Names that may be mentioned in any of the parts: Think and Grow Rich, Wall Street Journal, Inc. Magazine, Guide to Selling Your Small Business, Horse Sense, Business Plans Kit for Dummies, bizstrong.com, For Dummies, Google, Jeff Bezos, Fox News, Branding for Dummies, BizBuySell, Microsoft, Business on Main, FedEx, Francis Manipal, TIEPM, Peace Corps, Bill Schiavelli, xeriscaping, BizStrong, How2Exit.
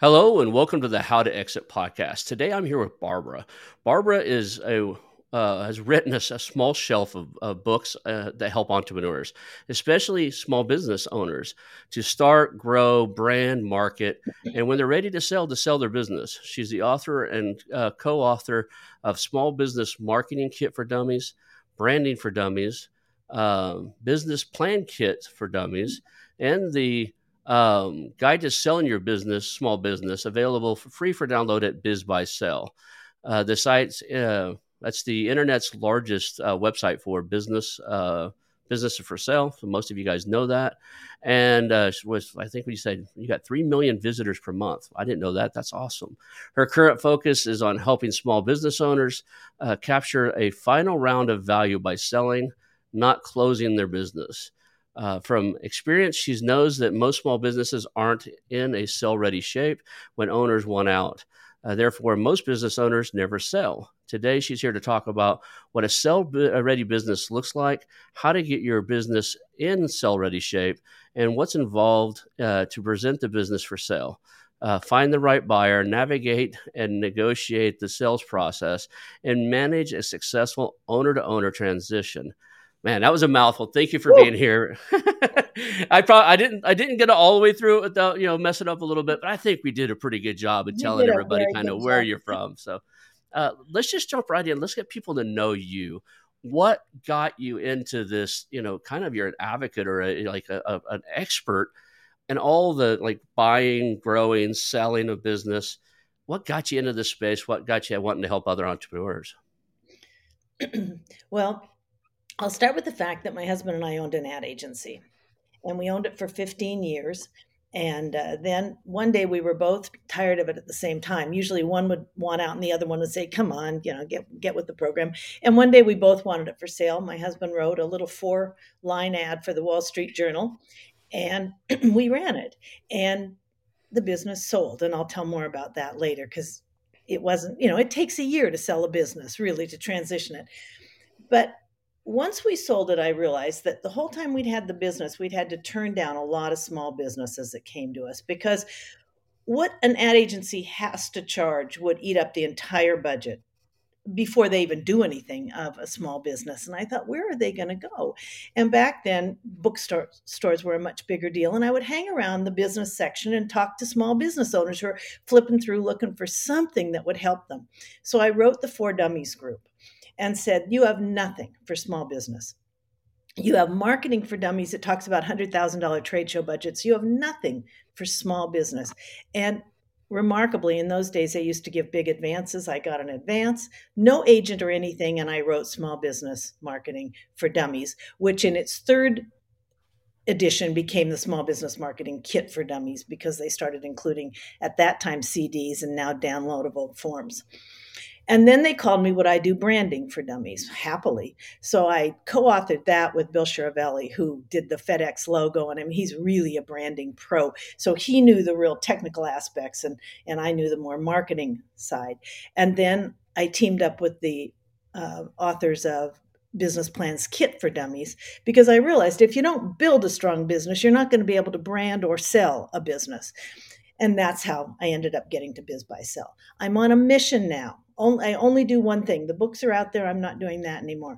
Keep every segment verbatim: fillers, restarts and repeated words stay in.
Hello and welcome to the How to Exit podcast. Today I'm here with Barbara. Barbara is a uh, has written a, a small shelf of, of books uh, that help entrepreneurs, especially small business owners, to start, grow, brand, market, and when they're ready to sell, to sell their business. She's the author and uh, co-author of Small Business Marketing Kit for Dummies, Branding for Dummies, uh, Business Plan Kit for Dummies, and the Um, Guide to Selling Your Business, Small Business, available for free for download at BizBuySell. Uh, the site's, uh, that's the internet's largest uh, website for business, uh, business for sale. So most of you guys know that. And uh, was, I think we said you got three million visitors per month. I didn't know that. That's awesome. Her current focus is on helping small business owners uh, capture a final round of value by selling, not closing their business. Uh, from experience, she knows that most small businesses aren't in a sell-ready shape when owners want out. Uh, therefore, most business owners never sell. Today, she's here to talk about what a sell-ready business looks like, how to get your business in sell-ready shape, and what's involved uh, to present the business for sale. Uh, find the right buyer, navigate and negotiate the sales process, and manage a successful owner-to-owner transition. Man, that was a mouthful. Thank you for Woo. being here. I probably I didn't I didn't get it all the way through without, you know, messing up a little bit, but I think we did a pretty good job of telling everybody kind of where you're from. So uh, let's just jump right in. Let's get people to know you. What got you into this? You know, kind of you're an advocate or a, like a, a, an expert in all the like buying, growing, selling of business. What got you into this space? What got you wanting to help other entrepreneurs? Well, I'll start with the fact that my husband and I owned an ad agency, and we owned it for fifteen years. And uh, then one day we were both tired of it at the same time. Usually one would want out and the other one would say, come on, you know, get, get with the program. And one day we both wanted it for sale. My husband wrote a little four line ad for the Wall Street Journal, and we ran it, and the business sold. And I'll tell more about that later, because it wasn't, you know, it takes a year to sell a business, really, to transition it. But once we sold it, I realized that the whole time we'd had the business, we'd had to turn down a lot of small businesses that came to us, because what an ad agency has to charge would eat up the entire budget before they even do anything of a small business. And I thought, where are they going to go? And back then, bookstore stores were a much bigger deal. And I would hang around the business section and talk to small business owners who are flipping through looking for something that would help them. So I wrote the For Dummies group and said, you have nothing for small business. You have Marketing for Dummies that talks about one hundred thousand dollars trade show budgets. You have nothing for small business. And remarkably, in those days, they used to give big advances. I got an advance, no agent or anything, and I wrote Small Business Marketing for Dummies, which in its third edition became the Small Business Marketing Kit for Dummies, because they started including, at that time, C Ds and now downloadable forms. And then they called me, would I do Branding for Dummies? Happily. So I co-authored that with Bill Schiavelli, who did the FedEx logo. And I mean, he's really a branding pro. So he knew the real technical aspects, and, and I knew the more marketing side. And then I teamed up with the uh, authors of Business Plans Kit for Dummies, because I realized if you don't build a strong business, you're not going to be able to brand or sell a business. And that's how I ended up getting to BizBuySell. I'm on a mission now. I only do one thing. The books are out there. I'm not doing that anymore.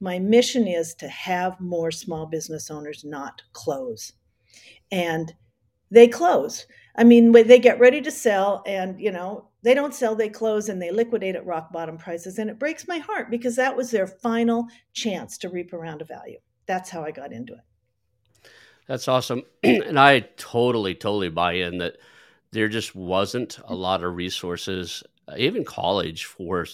My mission is to have more small business owners not close. And they close. I mean, they get ready to sell, and, you know, they don't sell, they close, and they liquidate at rock bottom prices. And it breaks my heart, because that was their final chance to reap a round of value. That's how I got into it. That's awesome. And I totally, totally buy in that there just wasn't a lot of resources, even college, for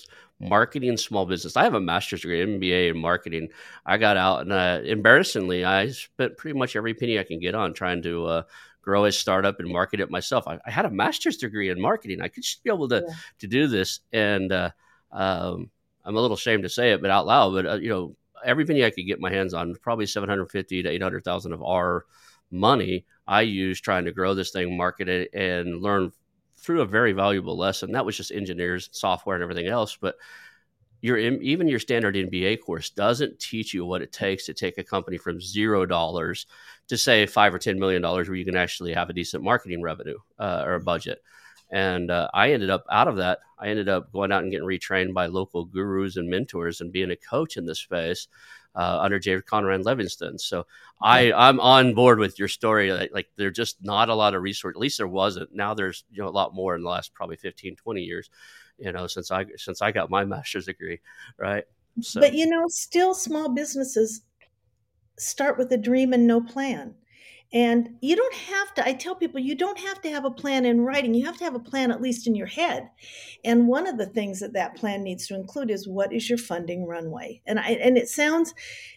marketing small business. I have a master's degree, M B A in marketing. I got out, and uh, embarrassingly, I spent pretty much every penny I can get on trying to uh, grow a startup and market it myself. I, I had a master's degree in marketing. I could just be able to, yeah. to do this. And uh, um, I'm a little ashamed to say it, but out loud, but uh, you know, everything I could get my hands on, probably seven hundred fifty to eight hundred thousand of our money I used trying to grow this thing, market it, and learn through a very valuable lesson. That was just engineers, software, and everything else. But your even your standard M B A course doesn't teach you what it takes to take a company from zero dollars to say five or ten million dollars, where you can actually have a decent marketing revenue uh, or a budget. And uh, I ended up out of that. I ended up going out and getting retrained by local gurus and mentors, and being a coach in this space uh, under J. Conrad Livingston. So I, I'm on board with your story. Like, like there's just not a lot of resource. At least there wasn't. Now there's you know a lot more in the last probably fifteen, twenty years. You know, since I since I got my master's degree, right? So. But you know, still small businesses start with a dream and no plan. And you don't have to, I tell people, you don't have to have a plan in writing. You have to have a plan at least in your head. And one of the things that that plan needs to include is, what is your funding runway? And I, and it sounds,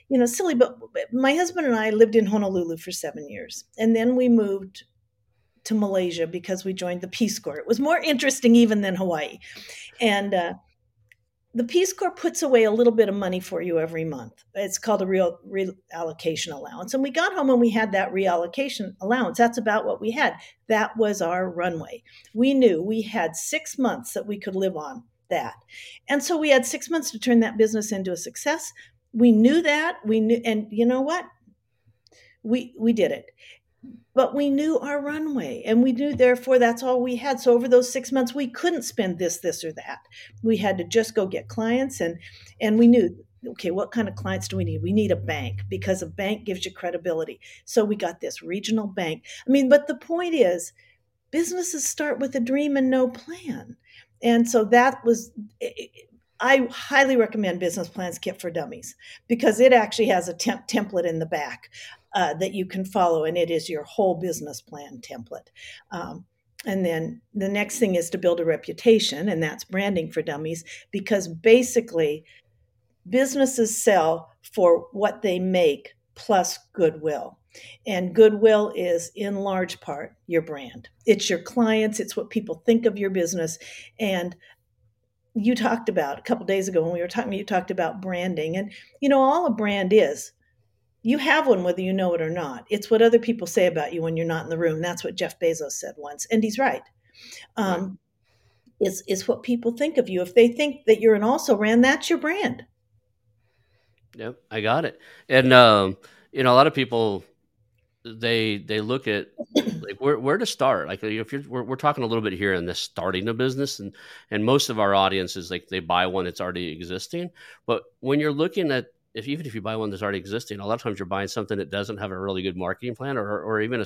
you know, silly, but my husband and I lived in Honolulu for seven years. And then we moved to Malaysia because we joined the Peace Corps. It was more interesting even than Hawaii. And, uh, the Peace Corps puts away a little bit of money for you every month. It's called a real reallocation allowance. And we got home and we had that reallocation allowance. That's about what we had. That was our runway. We knew we had six months that we could live on that. And so we had six months to turn that business into a success. We knew that. We knew, and you know what? We we did it. But we knew our runway, and we knew, therefore, that's all we had. So over those six months, we couldn't spend this, this, or that. We had to just go get clients, and and we knew, okay, what kind of clients do we need? We need a bank, because a bank gives you credibility. So we got this regional bank. I mean, but the point is, businesses start with a dream and no plan. And so that was, I highly recommend Business Plans Kit for Dummies, because it actually has a temp- template in the back. Uh, that you can follow, and it is your whole business plan template. Um, and then the next thing is to build a reputation, and that's Branding for Dummies, because basically businesses sell for what they make plus goodwill. And goodwill is in large part your brand. It's your clients, it's what people think of your business. And you talked about a couple days ago when we were talking, you talked about branding, and you know, all a brand is, you have one whether you know it or not. It's what other people say about you when you're not in the room. That's what Jeff Bezos said once, and he's right. Um, it's, it's what people think of you. If they think that you're an also-ran, that's your brand. Yep, I got it. And, um, you know, a lot of people, they they look at like where where to start. Like if you're we're, we're talking a little bit here in this starting a business, and and most of our audience is like they buy one that's already existing. But when you're looking at, if even if you buy one that's already existing, a lot of times you're buying something that doesn't have a really good marketing plan, or or even a,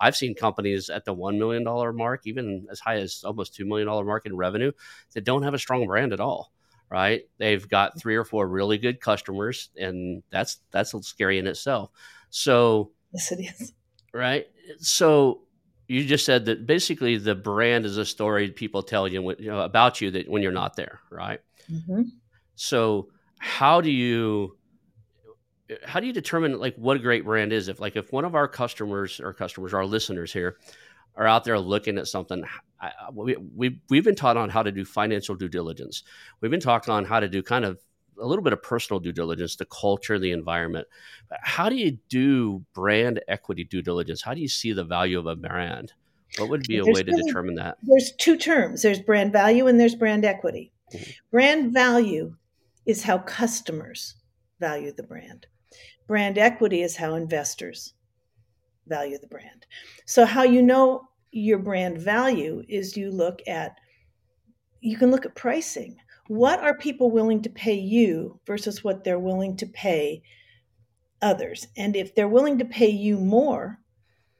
I've seen companies at the one million dollars mark, even as high as almost two million dollars mark in revenue, that don't have a strong brand at all, right? They've got three or four really good customers, and that's, that's scary in itself. So, yes, it is. Right. So you just said that basically the brand is a story people tell you, you know, about you that when you're not there, right? Mm-hmm. So, How do you how do you determine like what a great brand is? If like if one of our customers or customers, our listeners here, are out there looking at something, I, we, we we've been taught on how to do financial due diligence. We've been taught on how to do kind of a little bit of personal due diligence, the culture, the environment. But how do you do brand equity due diligence? How do you see the value of a brand? What would be a there's way to really, determine that? There's two terms. There's brand value and there's brand equity. Mm-hmm. Brand value is how customers value the brand. Brand equity is how investors value the brand. So how you know your brand value is you look at, you can look at pricing. What are people willing to pay you versus what they're willing to pay others? And if they're willing to pay you more,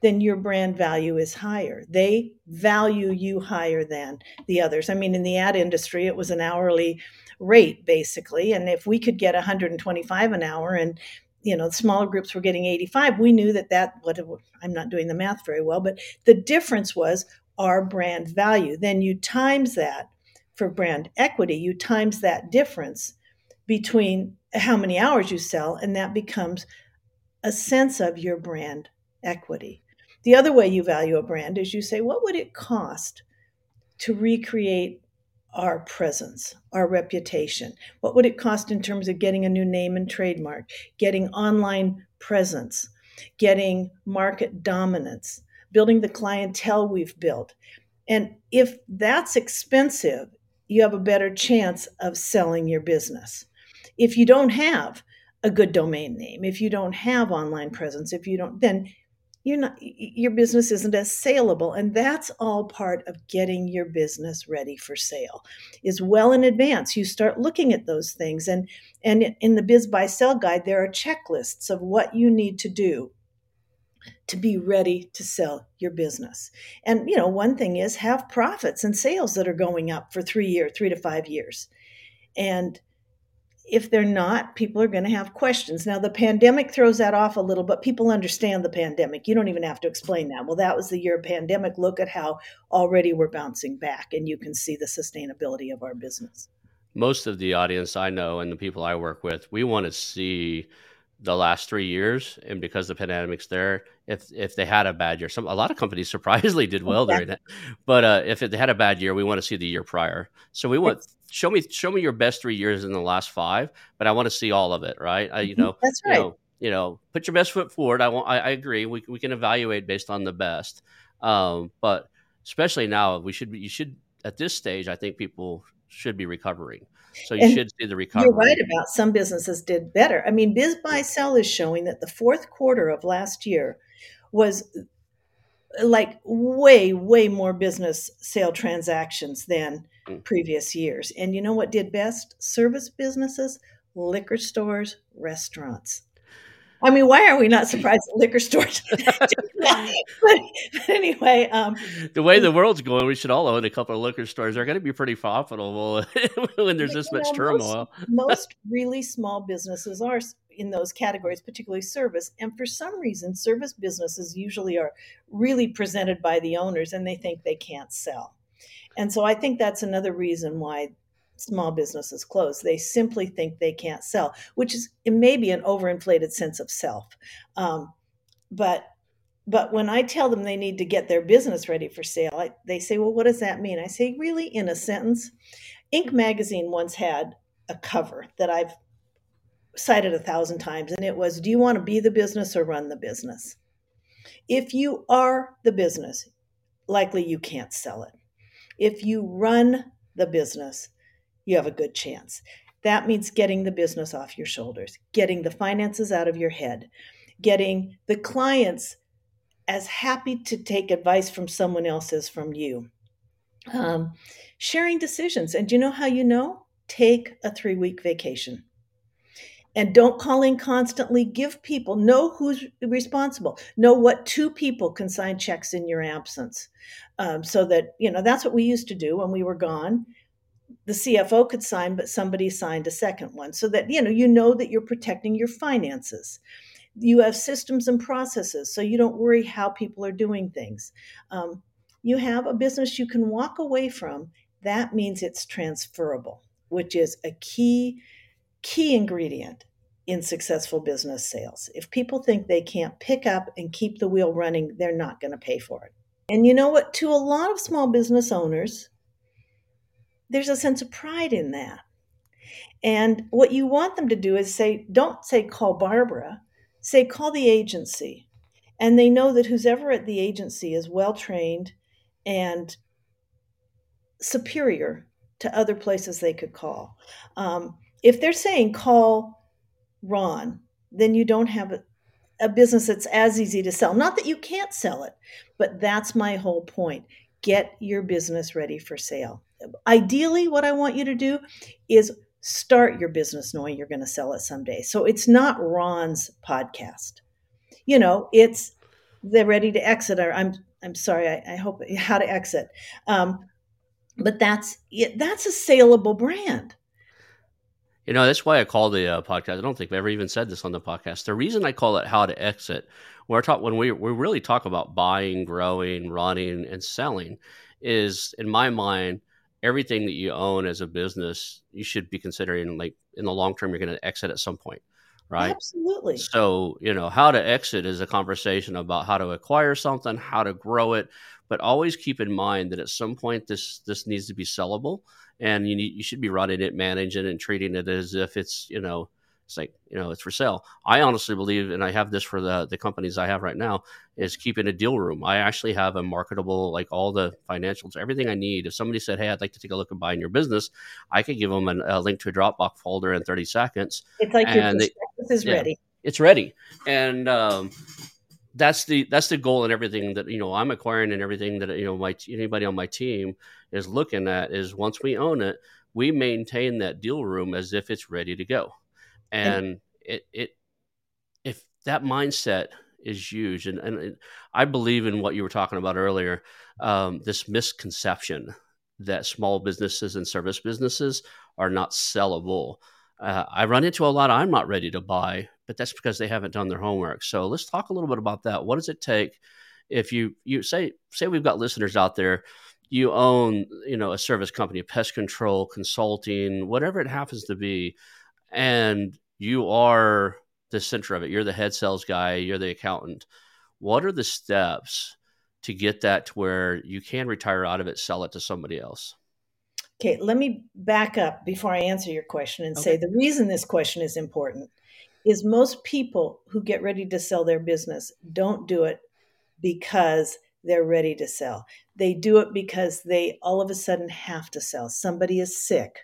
then your brand value is higher. They value you higher than the others. I mean, in the ad industry, it was an hourly rate basically. And if we could get one hundred twenty-five an hour and, you know, the smaller groups were getting eighty-five, we knew that that, what, I'm not doing the math very well, but the difference was our brand value. Then you times that for brand equity, you times that difference between how many hours you sell, and that becomes a sense of your brand equity. The other way you value a brand is you say, what would it cost to recreate our presence, our reputation. What would it cost in terms of getting a new name and trademark, getting online presence, getting market dominance, building the clientele we've built? And if that's expensive, you have a better chance of selling your business. If you don't have a good domain name, if you don't have online presence, if you don't, then you're not, your business isn't as saleable. And that's all part of getting your business ready for sale, is well in advance. You start looking at those things. And, and in the Biz Buy Sell guide, there are checklists of what you need to do to be ready to sell your business. And, you know, one thing is have profits and sales that are going up for three years, three to five years. And if they're not, people are going to have questions. Now, the pandemic throws that off a little, but people understand the pandemic. You don't even have to explain that. Well, that was the year of pandemic. Look at how already we're bouncing back, and you can see the sustainability of our business. Most of the audience I know and the people I work with, we want to see the last three years, and because the pandemic's there, if if they had a bad year, some a lot of companies surprisingly did well during that. But uh, if they had a bad year, we want to see the year prior. So we want show me show me your best three years in the last five, but I want to see all of it, right? I, you know, that's right. You know, you know, put your best foot forward. I want. I, I agree. We we can evaluate based on the best, um, but especially now, we should you should at this stage, I think people should be recovering. So you and should see the recovery. You're right about some businesses did better. I mean, BizBuySell is showing that the fourth quarter of last year was like way, way more business sale transactions than mm. previous years. And you know what did best? Service businesses, liquor stores, restaurants. I mean, why are we not surprised at liquor stores? but, but anyway. Um, the way the world's going, we should all own a couple of liquor stores. They're going to be pretty profitable when there's this much know, turmoil. Most, most really small businesses are in those categories, particularly service. And for some reason, service businesses usually are really presented by the owners, and they think they can't sell. And so I think that's another reason why small businesses close. They simply think they can't sell, which is maybe an overinflated sense of self. Um, but but when I tell them they need to get their business ready for sale, I, they say, well, what does that mean? I say, really, in a sentence? Inc. Magazine once had a cover that I've cited a thousand times, and it was, do you want to be the business or run the business? If you are the business, likely you can't sell it. If you run the business, you have a good chance. That means getting the business off your shoulders, getting the finances out of your head, getting the clients as happy to take advice from someone else as from you, um, sharing decisions. And do you know how you know? Take a three-week vacation. And don't call in constantly. Give people, know who's responsible. Know what two people can sign checks in your absence. Um, so that, you know, that's what we used to do when we were gone. The C F O could sign, but somebody signed a second one, so that, you know, you know that you're protecting your finances. You have systems and processes, so you don't worry how people are doing things. Um, you have a business you can walk away from. That means it's transferable, which is a key, key ingredient in successful business sales. If people think they can't pick up and keep the wheel running, they're not going to pay for it. And you know what? To a lot of small business owners, there's a sense of pride in that. And what you want them to do is say, don't say call Barbara, say call the agency. And they know that who's ever at the agency is well-trained and superior to other places they could call. Um, if they're saying call Ron, then you don't have a, a business that's as easy to sell. Not that you can't sell it, but that's my whole point. Get your business ready for sale. Ideally, what I want you to do is start your business knowing you're going to sell it someday. So it's not Ron's podcast. You know, it's the Ready to Exit. Or I'm I'm sorry. I, I hope How to Exit. Um, but that's it. That's a saleable brand. You know, that's why I call the uh, podcast. I don't think I've ever even said this on the podcast. The reason I call it How to Exit, we're talk, when we we really talk about buying, growing, running, and selling, is in my mind, everything that you own as a business, you should be considering, like, in the long term, you're going to exit at some point, right? Absolutely. So, you know, how to exit is a conversation about how to acquire something, how to grow it, but always keep in mind that at some point this this needs to be sellable, and you need, you should be running it, managing it, and treating it as if it's, you know, it's like, you know, it's for sale. I honestly believe, and I have this for the the companies I have right now, is keeping a deal room. I actually have a marketable, like all the financials, everything I need. If somebody said, hey, I'd like to take a look at buying your business, I could give them an, a link to a Dropbox folder in thirty seconds. It's like your prospectus is yeah, ready. It's ready. And um, that's the that's the goal in everything that, you know, I'm acquiring, and everything that, you know, my anybody on my team is looking at is, once we own it, we maintain that deal room as if it's ready to go. And it, it, if that mindset is huge, and, and it, I believe in what you were talking about earlier, um, this misconception that small businesses and service businesses are not sellable. Uh, I run into a lot of, I'm not ready to buy, but that's because they haven't done their homework. So let's talk a little bit about that. What does it take if you, you say, say we've got listeners out there, you own, you know, a service company, pest control, consulting, whatever it happens to be, and you are the center of it. You're the head sales guy. You're the accountant. What are the steps to get that to where you can retire out of it, sell it to somebody else? Okay, let me back up before I answer your question and okay. say the reason this question is important is most people who get ready to sell their business don't do it because they're ready to sell. They do it because they all of a sudden have to sell. Somebody is sick.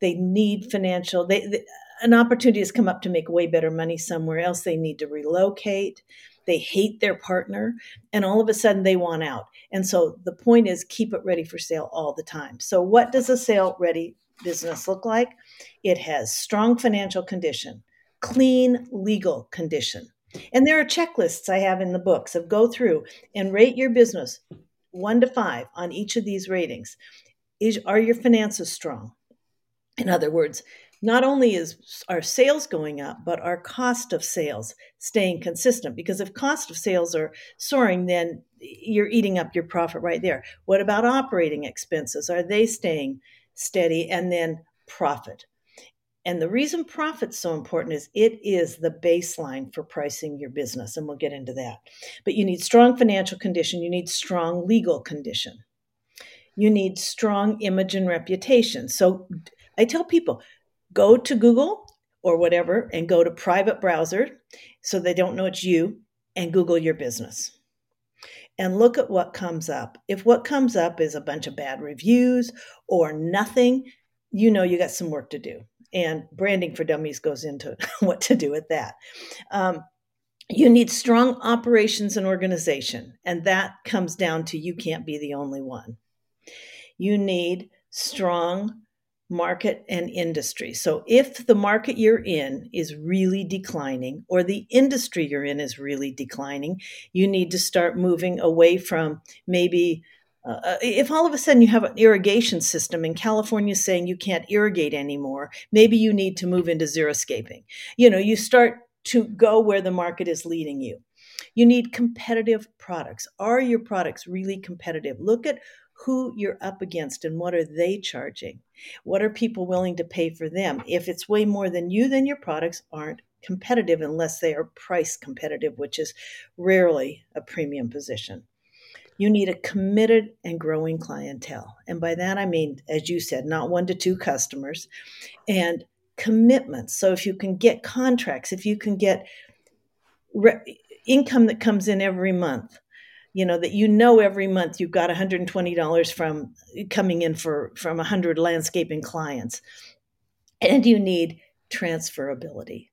They need financial, they, they, an opportunity has come up to make way better money somewhere else. They need to relocate. They hate their partner. And all of a sudden they want out. And so the point is, keep it ready for sale all the time. So what does a sale ready business look like? It has strong financial condition, clean legal condition. And there are checklists I have in the books of go through and rate your business one to five on each of these ratings. Is, are your finances strong? In other words, not only is our sales going up, but our cost of sales staying consistent. Because if cost of sales are soaring, then you're eating up your profit right there. What about operating expenses? Are they staying steady? And then profit. And the reason profit's so important is it is the baseline for pricing your business. And we'll get into that. But you need strong financial condition. You need strong legal condition. You need strong image and reputation. So I tell people, go to Google or whatever and go to private browser so they don't know it's you, and Google your business and look at what comes up. If what comes up is a bunch of bad reviews or nothing, you know you got some work to do. And Branding for Dummies goes into what to do with that. Um, you need strong operations and organization, and that comes down to you can't be the only one. You need strong market and industry. So if the market you're in is really declining, or the industry you're in is really declining, you need to start moving away from maybe, uh, if all of a sudden you have an irrigation system in California saying you can't irrigate anymore, maybe you need to move into xeriscaping. You know, you start to go where the market is leading you. You need competitive products. Are your products really competitive? Look at who you're up against and what are they charging? What are people willing to pay for them? If it's way more than you, then your products aren't competitive unless they are price competitive, which is rarely a premium position. You need a committed and growing clientele. And by that, I mean, as you said, not one to two customers and commitments. So if you can get contracts, if you can get re- income that comes in every month, you know, that you know every month you've got one hundred twenty dollars from coming in for from one hundred landscaping clients. And you need transferability.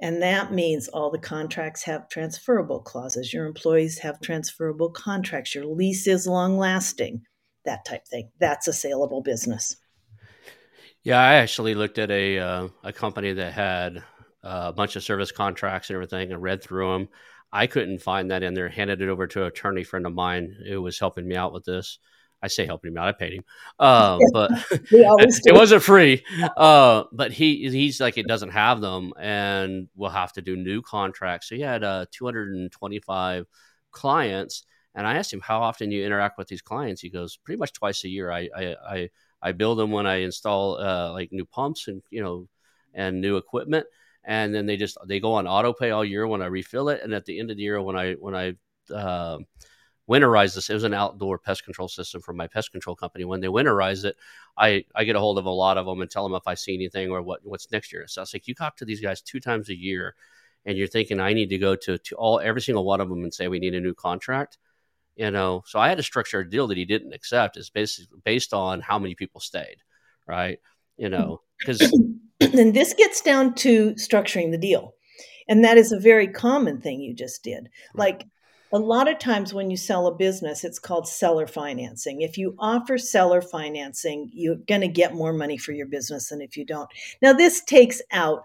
And that means all the contracts have transferable clauses. Your employees have transferable contracts. Your lease is long lasting, that type thing. That's a saleable business. Yeah, I actually looked at a uh, a company that had uh, a bunch of service contracts and everything and read through them. I couldn't find that in there. Handed it over to an attorney friend of mine who was helping me out with this. I say helping him out. I paid him, uh, but it wasn't free. Uh, but he he's like, it doesn't have them, and we'll have to do new contracts. So he had uh, two hundred twenty-five clients, and I asked him, how often do you interact with these clients? He goes, pretty much twice a year. I I I, I bill them when I install uh, like new pumps and you know and new equipment. And then they just, they go on auto pay all year when I refill it. And at the end of the year, when I, when I uh, winterize this, it was an outdoor pest control system from my pest control company. When they winterize it, I, I get a hold of a lot of them and tell them if I see anything or what, what's next year. So I was like, you talk to these guys two times a year and you're thinking I need to go to, to all, every single one of them and say, we need a new contract, you know? So I had to structure a deal that he didn't accept. It's basically based on how many people stayed. Right. You know, because then this gets down to structuring the deal. And that is a very common thing you just did. Like a lot of times when you sell a business, it's called seller financing. If you offer seller financing, you're going to get more money for your business than if you don't. Now, this takes out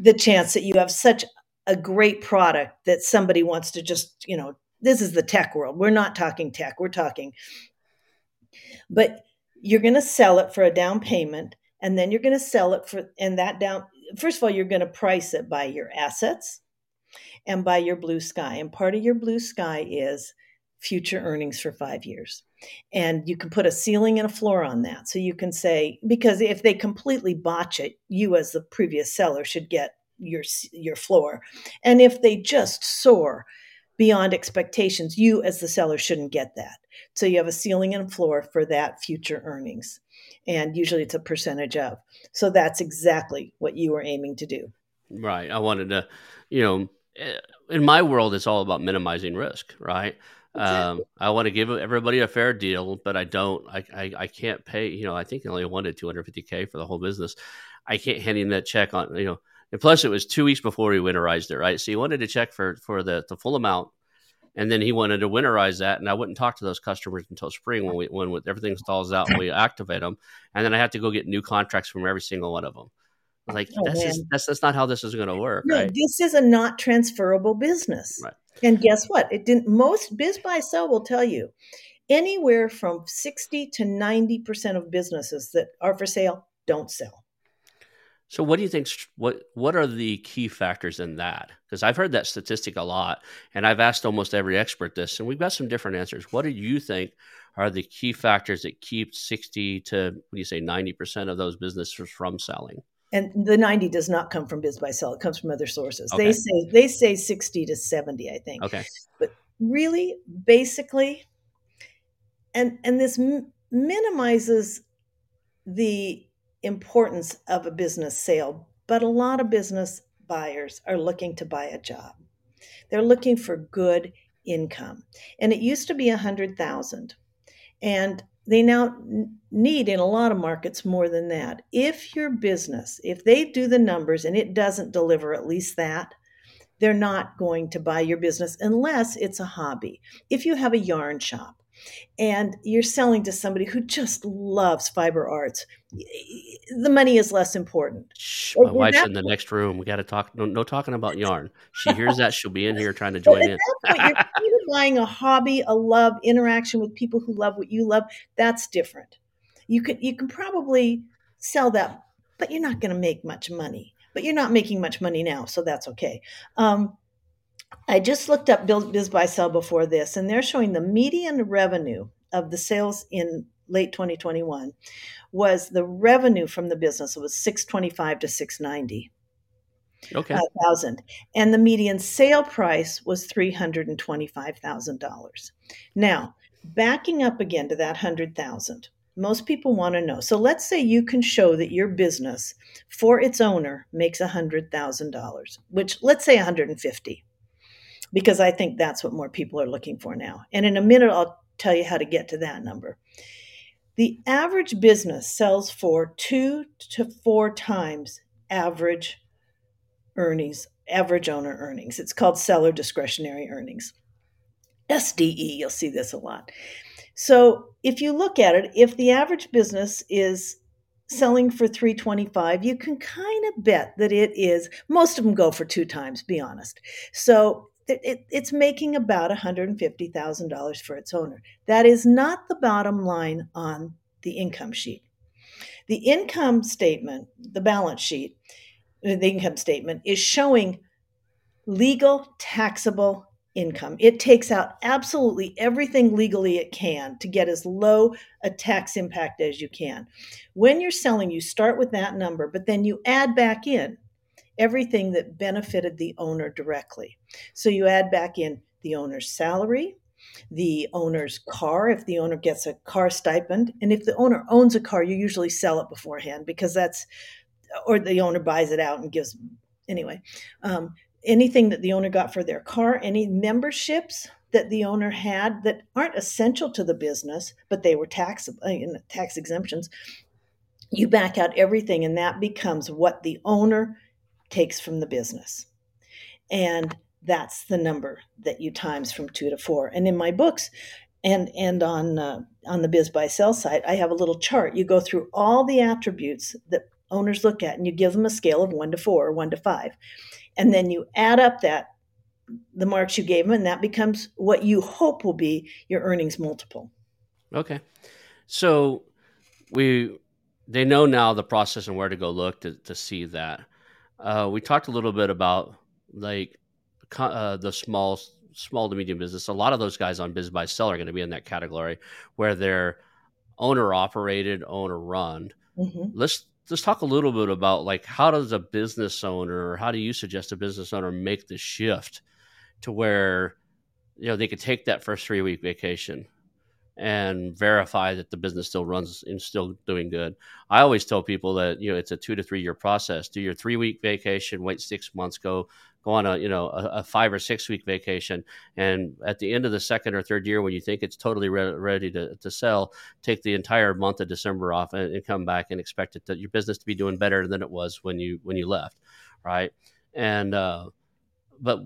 the chance that you have such a great product that somebody wants to just, you know, this is the tech world. We're not talking tech. We're talking, but you're going to sell it for a down payment. And then you're going to sell it for, and that down, first of all, you're going to price it by your assets and by your blue sky. And part of your blue sky is future earnings for five years. And you can put a ceiling and a floor on that. So you can say, because if they completely botch it, you as the previous seller should get your, your floor. And if they just soar beyond expectations, you as the seller shouldn't get that. So you have a ceiling and floor for that future earnings. And usually it's a percentage of. So that's exactly what you were aiming to do. Right. I wanted to, you know, in my world, it's all about minimizing risk, right? Exactly. Um, I want to give everybody a fair deal, but I don't, I, I, I can't pay, you know, I think I only wanted two hundred fifty thousand for the whole business. I can't hand him that check on, you know, and plus it was two weeks before he winterized it, right? So he wanted a check for, for the, the full amount. And then he wanted to winterize that, and I wouldn't talk to those customers until spring when we when everything stalls out and we activate them. And then I have to go get new contracts from every single one of them. I'm like, oh, that's, just, that's that's not how this is going to work. No, right? This is a not transferable business. Right. And guess what? It didn't. Most BizBuySell will tell you anywhere from sixty to ninety percent of businesses that are for sale don't sell. So what do you think, what what are the key factors in that? Because I've heard that statistic a lot, and I've asked almost every expert this, and we've got some different answers. What do you think are the key factors that keep sixty to, what do you say, ninety percent of those businesses from selling? And the ninety does not come from BizBuySell. It comes from other sources. Okay. They say they say sixty to seventy, I think. Okay. But really, basically, and and this m- minimizes the importance of a business sale, but a lot of business buyers are looking to buy a job. They're looking for good income, and it used to be a hundred thousand, and they now need in a lot of markets more than that. If your business, if they do the numbers and it doesn't deliver at least that, they're not going to buy your business unless it's a hobby. If you have a yarn shop and you're selling to somebody who just loves fiber arts, the money is less important. Shh, my wife's that, in the next room. We got to talk. No, no talking about yarn. She hears that, she'll be in here trying to join in. That point, you're either buying a hobby, a love, interaction with people who love what you love. That's different. You can, you can probably sell that, but you're not going to make much money. But you're not making much money now, so that's okay. Um, I just looked up BizBuySell before this, and they're showing the median revenue of the sales in late twenty twenty-one was the revenue from the business was six twenty-five to six ninety. Okay. one thousand. And the median sale price was three hundred twenty-five thousand dollars. Now, backing up again to that one hundred thousand. Most people want to know. So let's say you can show that your business for its owner makes one hundred thousand dollars, which let's say one hundred fifty, because I think that's what more people are looking for now. And in a minute, I'll tell you how to get to that number. The average business sells for two to four times average earnings, average owner earnings. It's called seller discretionary earnings. S D E, you'll see this a lot. So if you look at it, if the average business is selling for three twenty-five, you can kind of bet that it is, most of them go for two times, be honest. So it, it, it's making about one hundred fifty thousand dollars for its owner. That is not the bottom line on the income sheet. The income statement, the balance sheet, the income statement is showing legal taxable income. It takes out absolutely everything legally it can to get as low a tax impact as you can. When you're selling, you start with that number, but then you add back in everything that benefited the owner directly. So you add back in the owner's salary, the owner's car, if the owner gets a car stipend. And if the owner owns a car, you usually sell it beforehand because that's, or the owner buys it out and gives, anyway, um, anything that the owner got for their car, any memberships that the owner had that aren't essential to the business, but they were tax, uh, tax exemptions. You back out everything, and that becomes what the owner takes from the business. And that's the number that you times from two to four. And in my books and and on uh, on the BizBuySell site, I have a little chart. You go through all the attributes that owners look at, and you give them a scale of one to four or one to five. And then you add up that the marks you gave them, and that becomes what you hope will be your earnings multiple. Okay. So we they know now the process and where to go look to, to see that. Uh, we talked a little bit about like uh, the small small to medium business. A lot of those guys on BizBuySell are going to be in that category where they're owner operated, owner run. Mm-hmm. Let's let's talk a little bit about like how does a business owner, or how do you suggest a business owner make the shift to where, you know, they could take that first three week vacation and verify that the business still runs and still doing good. I always tell people that, you know, it's a two to three year process. Do your three week vacation, wait six months, go, go on a, you know, a, a five or six week vacation. And at the end of the second or third year, when you think it's totally re- ready to, to sell, take the entire month of December off and, and come back and expect it that your business to be doing better than it was when you, when you left. Right. And, uh, but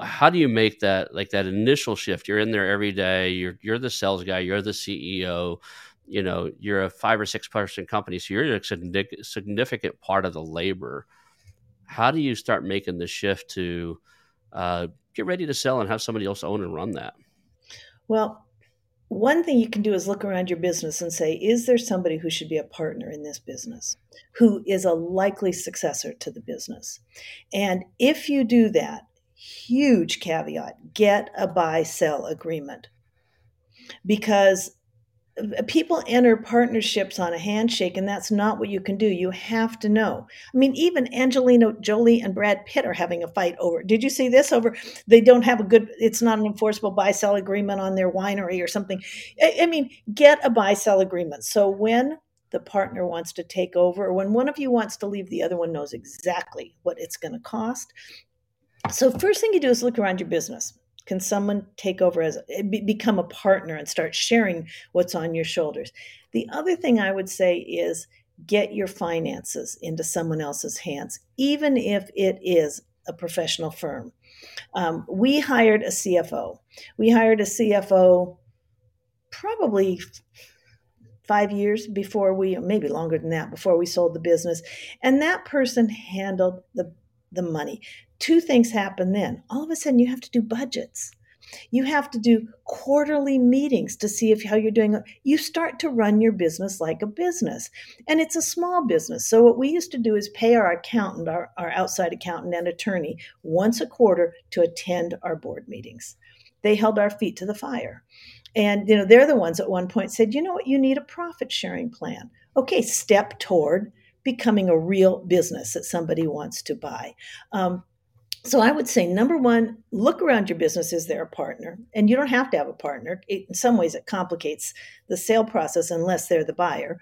how do you make that, like that initial shift? You're in there every day. You're, you're the sales guy. You're the C E O, you know, you're a five or six person company. So you're a significant part of the labor. How do you start making the shift to uh, get ready to sell and have somebody else own and run that? Well, one thing you can do is look around your business and say, is there somebody who should be a partner in this business, who is a likely successor to the business? And if you do that, huge caveat, get a buy-sell agreement, because people enter partnerships on a handshake, and that's not what you can do. You have to know. I mean, even Angelina Jolie and Brad Pitt are having a fight over, did you see this, over, they don't have a good, it's not an enforceable buy-sell agreement on their winery or something. I, I mean, get a buy-sell agreement. So when the partner wants to take over, or when one of you wants to leave, the other one knows exactly what it's going to cost. So first thing you do is look around your business. Can someone take over as be, become a partner and start sharing what's on your shoulders? The other thing I would say is get your finances into someone else's hands, even if it is a professional firm. Um, we hired a C F O. We hired a C F O probably five years before we, maybe longer than that, before we sold the business. And that person handled the the money. Two things happen then. All of a sudden, you have to do budgets. You have to do quarterly meetings to see if how you're doing. You start to run your business like a business, and it's a small business. So what we used to do is pay our accountant, our, our outside accountant and attorney once a quarter to attend our board meetings. They held our feet to the fire. And, you know, they're the ones at one point said, you know what, you need a profit sharing plan. Okay, step toward becoming a real business that somebody wants to buy. Um, So I would say, number one, look around your business. Is there a partner? And you don't have to have a partner. It, in some ways, it complicates the sale process unless they're the buyer.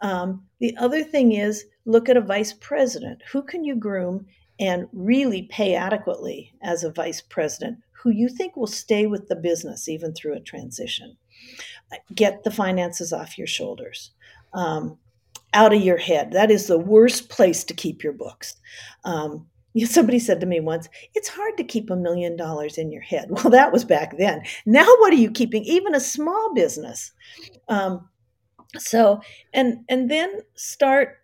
Um, the other thing is look at a vice president. Who can you groom and really pay adequately as a vice president who you think will stay with the business even through a transition? Get the finances off your shoulders. Um, out of your head. That is the worst place to keep your books. Um Somebody said to me once, it's hard to keep a million dollars in your head. Well, that was back then. Now, what are you keeping? Even a small business. Um, so, and and then start,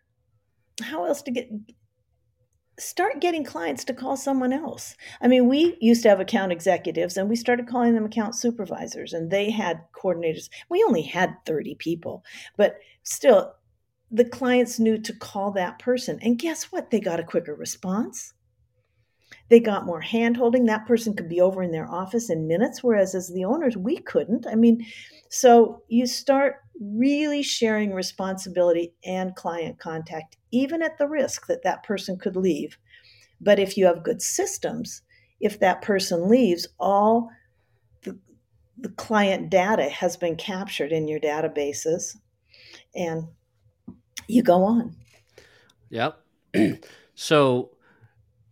how else to get, start getting clients to call someone else. I mean, we used to have account executives, and we started calling them account supervisors, and they had coordinators. We only had thirty people, but still, the clients knew to call that person. And guess what? They got a quicker response. They got more hand-holding. That person could be over in their office in minutes, whereas as the owners, we couldn't. I mean, so you start really sharing responsibility and client contact, even at the risk that that person could leave. But if you have good systems, if that person leaves, all the, the client data has been captured in your databases, and you go on. Yep. So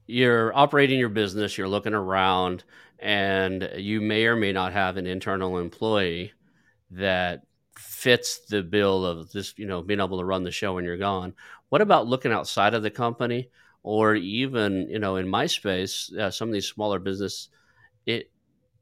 you're operating your business, you're looking around, and you may or may not have an internal employee that fits the bill of this, you know, being able to run the show when you're gone. What about looking outside of the company, or even, you know, in my space, uh, some of these smaller business, it,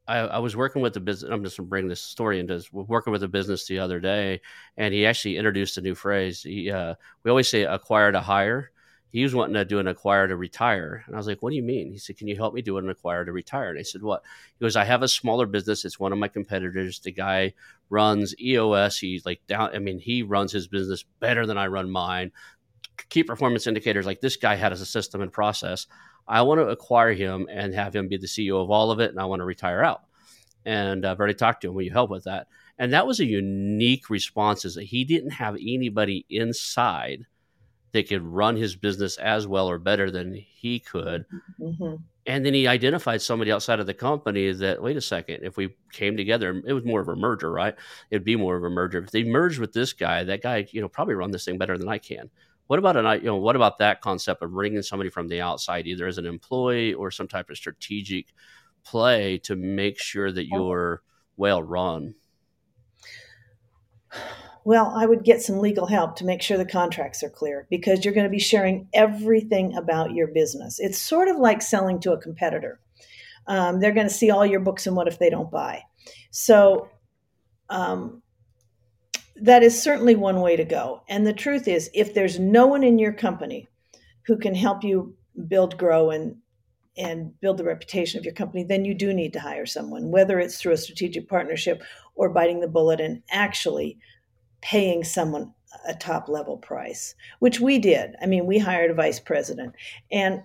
I, I was working with a business, I'm just going to bring this story into this, working with a business the other day, and he actually introduced a new phrase. He, uh, we always say acquire to hire. He was wanting to do an acquire to retire. And I was like, what do you mean? He said, can you help me do an acquire to retire? And I said, what? He goes, I have a smaller business. It's one of my competitors. The guy runs E O S. He's like down. I mean, he runs his business better than I run mine. Key performance indicators, like this guy had as a system and process. I want to acquire him and have him be the C E O of all of it. And I want to retire out. And I've already talked to him. Will you help with that? And that was a unique response, is that he didn't have anybody inside that could run his business as well or better than he could. Mm-hmm. And then he identified somebody outside of the company that, wait a second, if we came together, it was more of a merger, right? It'd be more of a merger. If they merged with this guy, that guy, you know, probably run this thing better than I can. What about an, you know, what about that concept of bringing somebody from the outside, either as an employee or some type of strategic play to make sure that you're well run? Well, I would get some legal help to make sure the contracts are clear, because you're going to be sharing everything about your business. It's sort of like selling to a competitor. Um, they're going to see all your books and what if they don't buy. So um, that is certainly one way to go. And the truth is, if there's no one in your company who can help you build, grow, and and build the reputation of your company, then you do need to hire someone, whether it's through a strategic partnership or biting the bullet and actually paying someone a top level price, which we did. I mean, we hired a vice president, and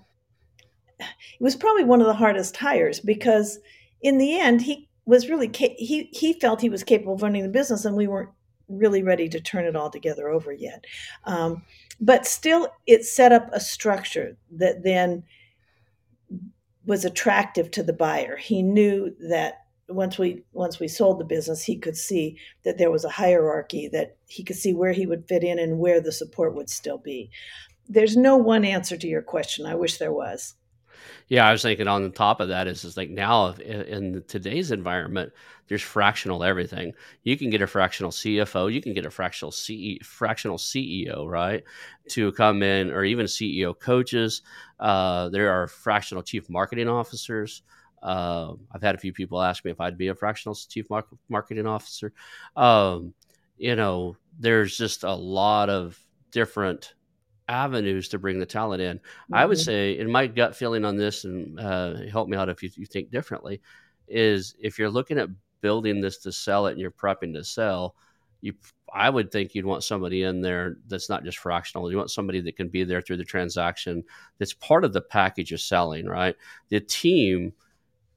it was probably one of the hardest hires, because in the end, he was really, ca- he, he felt he was capable of running the business, and we weren't really ready to turn it all together over yet. Um, but still, it set up a structure that then was attractive to the buyer. He knew that Once we once we sold the business, he could see that there was a hierarchy, that he could see where he would fit in and where the support would still be. There's no one answer to your question. I wish there was. Yeah, I was thinking on the top of that is, is like now in today's environment, there's fractional everything. You can get a fractional C F O, you can get a fractional C E, fractional C E O, right, to come in, or even C E O coaches. Uh, there are fractional chief marketing officers. Uh, I've had a few people ask me if I'd be a fractional chief market, marketing officer. Um, you know, there's just a lot of different avenues to bring the talent in. Mm-hmm. I would say, in my gut feeling on this, and uh, help me out if you, you think differently, is if you're looking at building this to sell it and you're prepping to sell, you, I would think you'd want somebody in there that's not just fractional. You want somebody that can be there through the transaction, that's part of the package you're selling, right? The team,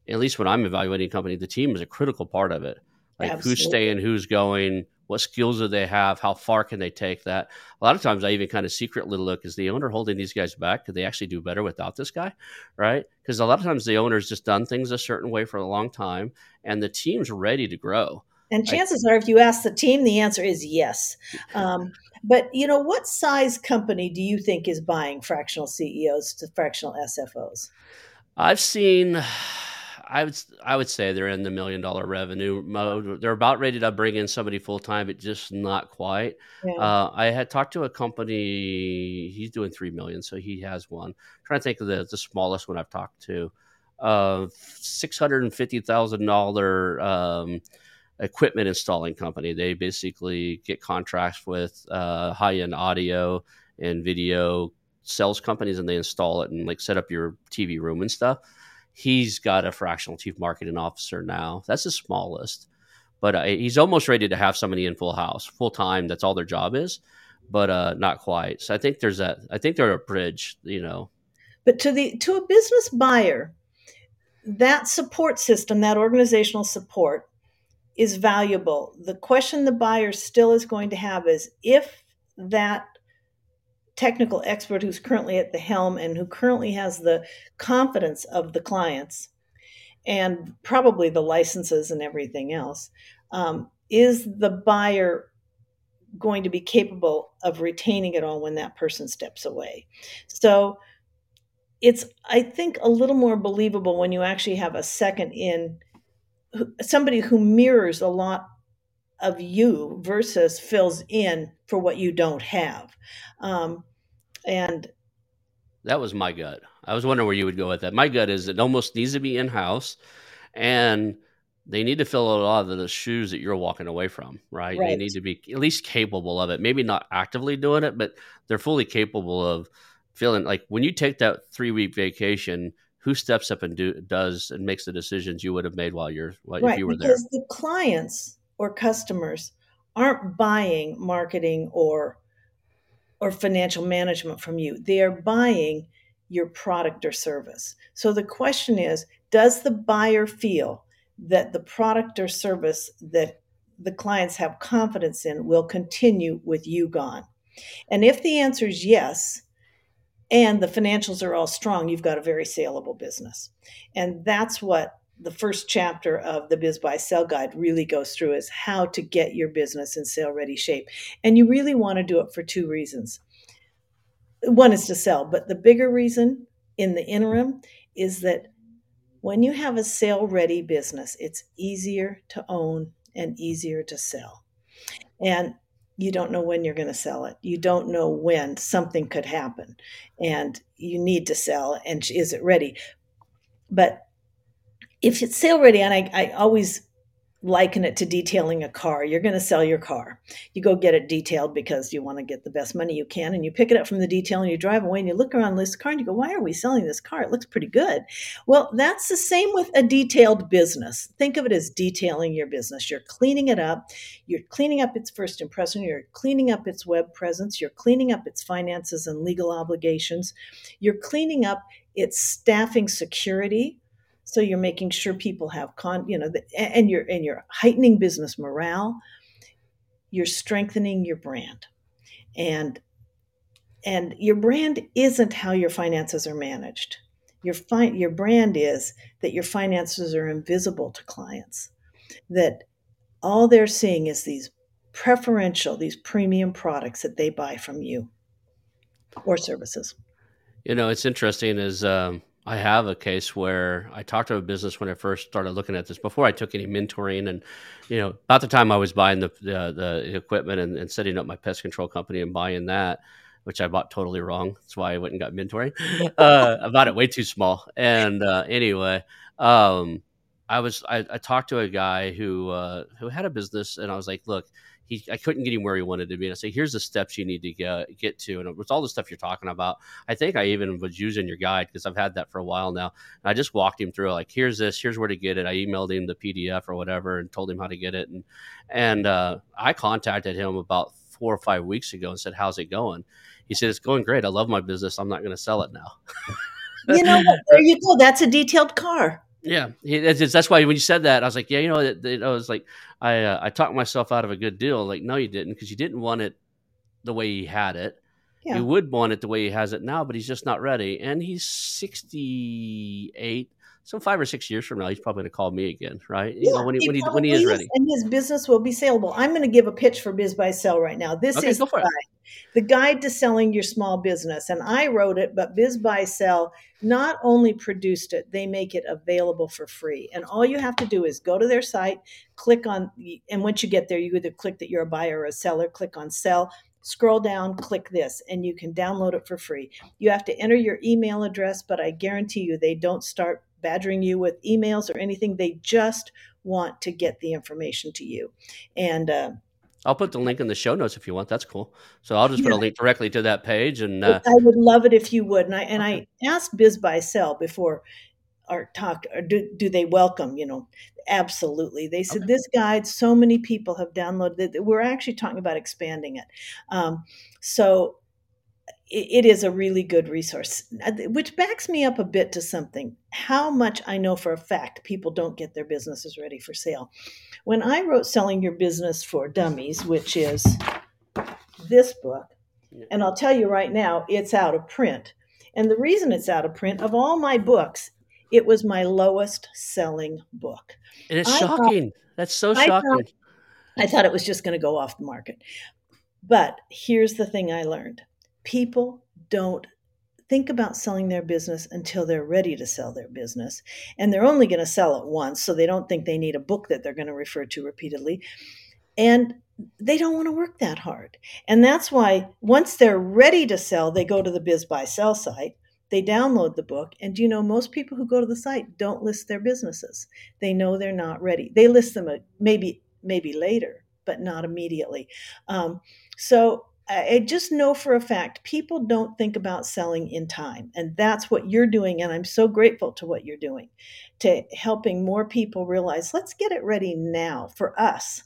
at least when I'm evaluating a company, the team is a critical part of it. Like Absolutely. Who's staying, who's going, what skills do they have? How far can they take that? A lot of times I even kind of secretly look, is the owner holding these guys back? Could they actually do better without this guy? Right? Because a lot of times the owner's just done things a certain way for a long time, and the team's ready to grow. And chances I, are, if you ask the team, the answer is yes. Um, but, you know, what size company do you think is buying fractional C E Os to fractional S F Os? I've seen... I would I would say they're in the million dollar revenue mode. They're about ready to bring in somebody full time, but just not quite. Yeah. Uh, I had talked to a company. He's doing three million, so he has one. I'm trying to think of the, the smallest one I've talked to. Uh, six hundred and fifty thousand dollar equipment installing company. They basically get contracts with uh, high end audio and video sales companies, and they install it and like set up your T V room and stuff. He's got a fractional chief marketing officer now. That's the smallest, but uh, he's almost ready to have somebody in full house, full time. That's all their job is, but uh, not quite. So I think there's that. I think they're a bridge, you know. But to the to a business buyer, that support system, that organizational support, is valuable. The question the buyer still is going to have is, if that technical expert who's currently at the helm and who currently has the confidence of the clients and probably the licenses and everything else, um, is the buyer going to be capable of retaining it all when that person steps away? So it's, I think, a little more believable when you actually have a second in, somebody who mirrors a lot of you versus fills in for what you don't have. Um, and that was my gut. I was wondering where you would go with that. My gut is it almost needs to be in-house, and they need to fill a lot of the shoes that you're walking away from, right? right? They need to be at least capable of it. Maybe not actively doing it, but they're fully capable of feeling like when you take that three-week vacation, who steps up and do, does and makes the decisions you would have made while you're while, right, if you were there? Because the clients or customers aren't buying marketing or or financial management from you. They are buying your product or service. So the question is, does the buyer feel that the product or service that the clients have confidence in will continue with you gone? And if the answer is yes, and the financials are all strong, you've got a very saleable business. And that's what the first chapter of the Biz Buy Sell Guide really goes through, is how to get your business in sale-ready shape. And you really want to do it for two reasons. One is to sell, but the bigger reason in the interim is that when you have a sale-ready business, it's easier to own and easier to sell. And you don't know when you're going to sell it. You don't know when something could happen, and you need to sell. And is it ready? But if it's sale ready, and I, I always liken it to detailing a car. You're going to sell your car. You go get it detailed because you want to get the best money you can. And you pick it up from the detail and you drive away and you look around this car and you go, why are we selling this car? It looks pretty good. Well, that's the same with a detailed business. Think of it as detailing your business. You're cleaning it up. You're cleaning up its first impression. You're cleaning up its web presence. You're cleaning up its finances and legal obligations. You're cleaning up its staffing security. So you're making sure people have, con, you know, the, and you're and you're heightening business morale. You're strengthening your brand, and and your brand isn't how your finances are managed. Your fi- your brand is that your finances are invisible to clients, that all they're seeing is these preferential, these premium products that they buy from you, or services. You know, it's interesting is. Um... I have a case where I talked to a business when I first started looking at this, before I took any mentoring, and, you know, about the time I was buying the uh, the equipment and, and setting up my pest control company and buying that, which I bought totally wrong. That's why I went and got mentoring. Uh, I bought it way too small. And uh, anyway, um, I was I, I talked to a guy who uh, who had a business, and I was like, look, He, I couldn't get him where he wanted to be. And I say, here's the steps you need to get, get to. And it was all the stuff you're talking about. I think I even was using your guide because I've had that for a while now. And I just walked him through, like, here's this, here's where to get it. I emailed him the P D F or whatever and told him how to get it. And, and uh, I contacted him about four or five weeks ago and said, how's it going? He said, it's going great. I love my business. I'm not going to sell it now. You know what? There you go. That's a detailed car. Yeah, that's why when you said that, I was like, yeah, you know, I was like, I uh, I talked myself out of a good deal. Like, no, you didn't, because you didn't want it the way he had it. Yeah. You would want it the way he has it now, but he's just not ready. And he's sixty-eight, so five or six years from now, he's probably going to call me again, right? Yeah, you know, when he, he when he when he is ready, and his business will be saleable. I'm going to give a pitch for Biz Buy Sell right now. This okay, is the guide, the guide to selling your small business, and I wrote it, but Biz Buy Sell not only produced it, they make it available for free. And all you have to do is go to their site, click on, and once you get there, you either click that you're a buyer or a seller, click on sell, scroll down, click this, and you can download it for free. You have to enter your email address, but I guarantee you they don't start badgering you with emails or anything. They just want to get the information to you. And uh, I'll put the link in the show notes if you want. That's cool. So I'll just put yeah. a link directly to that page. And uh, I would love it if you would. And I and okay. I asked Biz Buy Sell before our talk, or do, do they welcome, you know, absolutely. They said, okay. This guide, so many people have downloaded it. We're actually talking about expanding it. Um, so it is a really good resource, which backs me up a bit to something. How much I know for a fact people don't get their businesses ready for sale. When I wrote Selling Your Business for Dummies, which is this book, and I'll tell you right now, it's out of print. And the reason it's out of print, of all my books, it was my lowest selling book. And it's I shocking. Thought, That's so shocking. I thought, I thought it was just going to go off the market. But here's the thing I learned. People don't think about selling their business until they're ready to sell their business. And they're only going to sell it once, so they don't think they need a book that they're going to refer to repeatedly. And they don't want to work that hard. And that's why once they're ready to sell, they go to the BizBuySell site, they download the book. And do you know, most people who go to the site don't list their businesses. They know they're not ready. They list them maybe maybe later, but not immediately. Um, so I just know for a fact, people don't think about selling in time. And that's what you're doing. And I'm so grateful to what you're doing, to helping more people realize, let's get it ready now for us.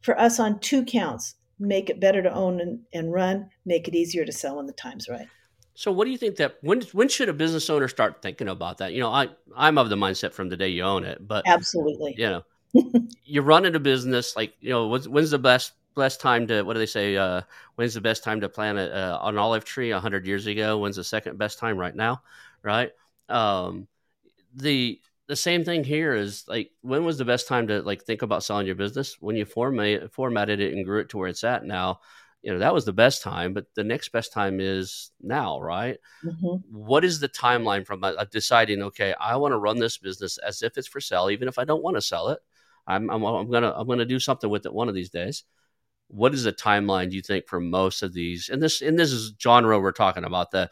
For us on two counts, make it better to own and, and run, make it easier to sell when the time's right. So what do you think that, when when should a business owner start thinking about that? You know, I, I'm of the mindset from the day you own it, but absolutely, you know, you're running a business, like, you know, when's, when's the best, best time to, what do they say? Uh, when's the best time to plant a, uh, an olive tree a hundred years ago? When's the second best time right now? Right. Um, the, The same thing here is like, when was the best time to like think about selling your business? When you format, formatted it and grew it to where it's at now, you know, that was the best time, but the next best time is now, right? Mm-hmm. What is the timeline from uh, deciding, okay, I want to run this business as if it's for sale, even if I don't want to sell it, I'm, I'm, I'm going to, I'm going to do something with it one of these days. What is the timeline, do you think, for most of these? And this, and this is genre we're talking about, the,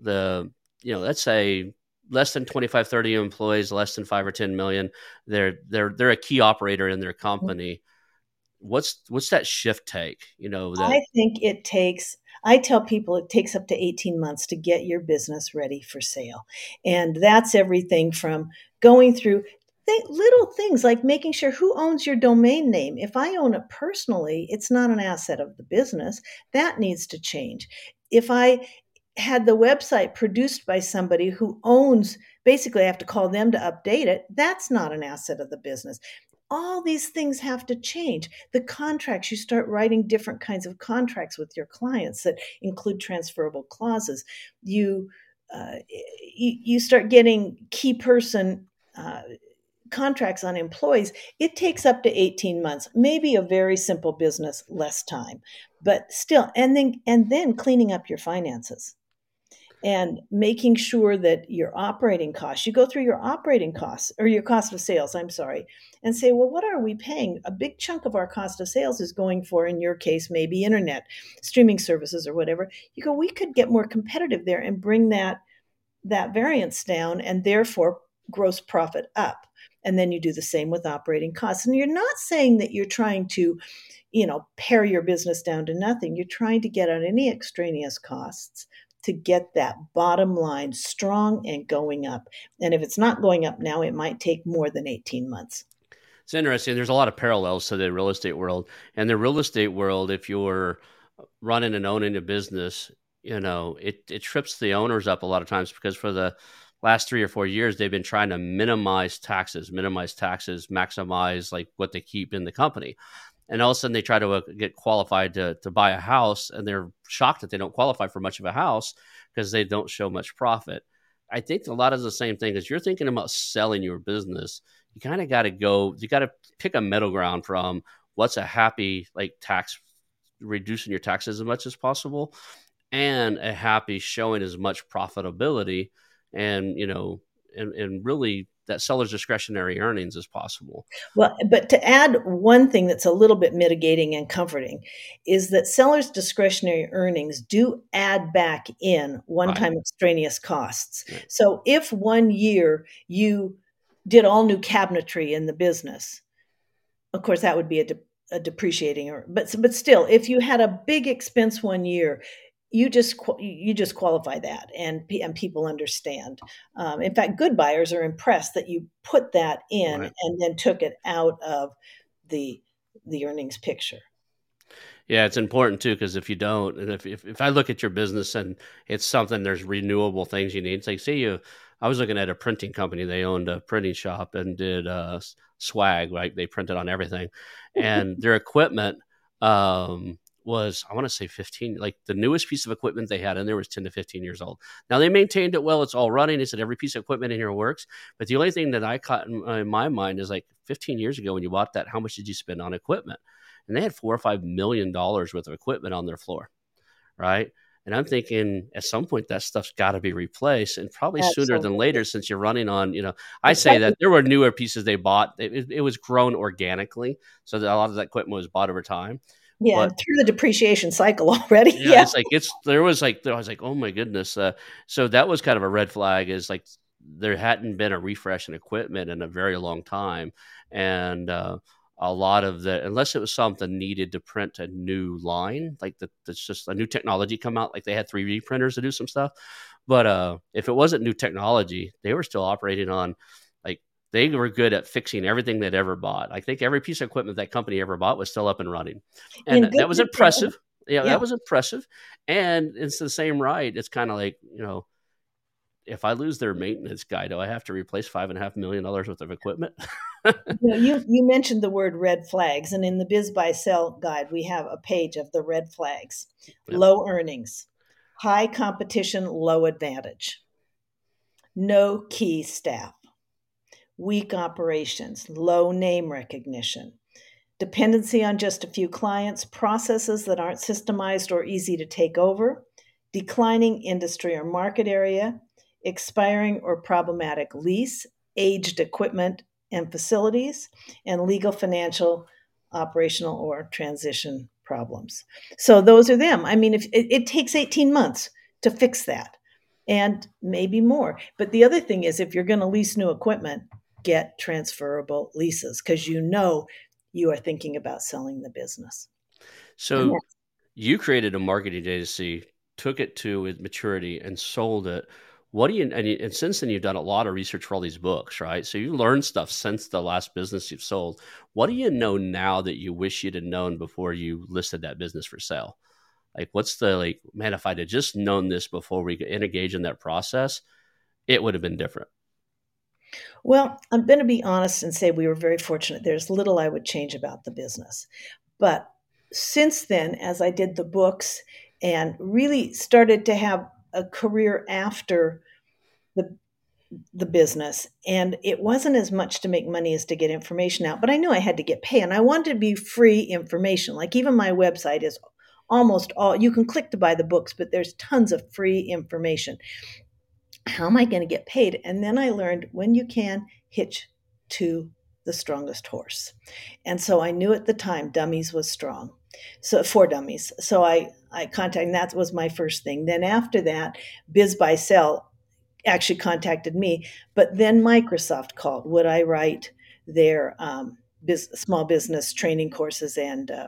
the, you know, let's say, less than twenty-five, thirty employees, less than five or ten million. They're, they're, they're a key operator in their company. What's, what's that shift take? You know, that- I think it takes, I tell people it takes up to eighteen months to get your business ready for sale. And that's everything from going through th- little things like making sure who owns your domain name. If I own it personally, it's not an asset of the business. That needs to change. If I had the website produced by somebody who owns, basically I have to call them to update it. That's not an asset of the business. All these things have to change. The contracts, you start writing different kinds of contracts with your clients that include transferable clauses. You, uh, you, you start getting key person uh, contracts on employees. It takes up to eighteen months, maybe a very simple business, less time, but still, and then, and then cleaning up your finances. And making sure that your operating costs, you go through your operating costs or your cost of sales, I'm sorry, and say, well, what are we paying? A big chunk of our cost of sales is going for, in your case, maybe internet, streaming services or whatever. You go, we could get more competitive there and bring that, that variance down and therefore gross profit up. And then you do the same with operating costs. And you're not saying that you're trying to, you know, pare your business down to nothing. You're trying to get out any extraneous costs to get that bottom line strong and going up. And if it's not going up now, it might take more than eighteen months. It's interesting. There's a lot of parallels to the real estate world. And the real estate world, if you're running and owning a business, you know, it, it trips the owners up a lot of times because for the last three or four years, they've been trying to minimize taxes, minimize taxes, maximize like what they keep in the company. And all of a sudden they try to uh, get qualified to, to buy a house, and they're shocked that they don't qualify for much of a house because they don't show much profit. I think a lot of the same thing is you're thinking about selling your business. You kind of got to go, you got to pick a middle ground from what's a happy, like tax, reducing your taxes as much as possible, and a happy showing as much profitability and, you know, and, and really that seller's discretionary earnings is possible. Well, but to add one thing that's a little bit mitigating and comforting is that seller's discretionary earnings do add back in one-time right. extraneous costs. Right. So if one year you did all new cabinetry in the business, of course, that would be a, de- a depreciating, or, but, but still, if you had a big expense one year, You just you just qualify that, and and people understand. Um, in fact, good buyers are impressed that you put that in right. and then took it out of the the earnings picture. Yeah, it's important too, because if you don't, and if, if if I look at your business and it's something, there's renewable things you need. It's like, see, you, I was looking at a printing company. They owned a printing shop and did uh, swag, like they printed on everything, and their equipment um, was, I want to say fifteen, like the newest piece of equipment they had in there was ten to fifteen years old. Now they maintained it well. It's all running. They said every piece of equipment in here works. But the only thing that I caught in, in my mind is like fifteen years ago when you bought that, how much did you spend on equipment? And they had four or five million dollars worth of equipment on their floor, right? And I'm thinking at some point that stuff's got to be replaced, and probably Absolutely. sooner than later, since you're running on, you know, I say that there were newer pieces they bought. It, it was grown organically, so that a lot of that equipment was bought over time. Yeah, but through the depreciation cycle already. Yeah, yeah. It's like it's there was like there, I was like, oh my goodness. Uh, so that was kind of a red flag. Is like there hadn't been a refresh in equipment in a very long time, and uh, a lot of the, unless it was something needed to print a new line, like the, that's just a new technology come out, like they had three D printers to do some stuff. But uh, if it wasn't new technology, they were still operating on, like they were good at fixing everything they'd ever bought. I think every piece of equipment that company ever bought was still up and running. And, and that was impressive. Yeah, yeah, that was impressive. And it's the same, right? It's kind of like, you know, if I lose their maintenance guy, do I have to replace five and a half million dollars worth of equipment? you, know, you you mentioned the word red flags, and in the Biz Buy Sell guide, we have a page of the red flags. Yep. Low earnings, high competition, low advantage, no key staff, weak operations, low name recognition, dependency on just a few clients, processes that aren't systemized or easy to take over, declining industry or market area, expiring or problematic lease, aged equipment and facilities, and legal, financial, operational, or transition problems. So those are them. I mean, if it, it takes eighteen months to fix that, and maybe more. But the other thing is, if you're going to lease new equipment, get transferable leases, because you know you are thinking about selling the business. So you created a marketing agency, took it to its maturity, and sold it. What do you, and, you, and since then you've done a lot of research for all these books, right? So you learned stuff since the last business you've sold. What do you know now that you wish you'd have known before you listed that business for sale? Like, what's the, like, man, if I'd have just known this before we engage in that process, it would have been different. Well, I'm going to be honest and say we were very fortunate. There's little I would change about the business. But since then, as I did the books and really started to have a career after the the business. And it wasn't as much to make money as to get information out, but I knew I had to get paid, and I wanted to be free information. Like even my website is almost all, you can click to buy the books, but there's tons of free information. How am I going to get paid? And then I learned when you can hitch to the strongest horse. And so I knew at the time Dummies was strong. So for Dummies. So I, I contacted, and that was my first thing. Then after that, Biz Buy Sell actually contacted me, but then Microsoft called. Would I write their um, biz, small business training courses and uh,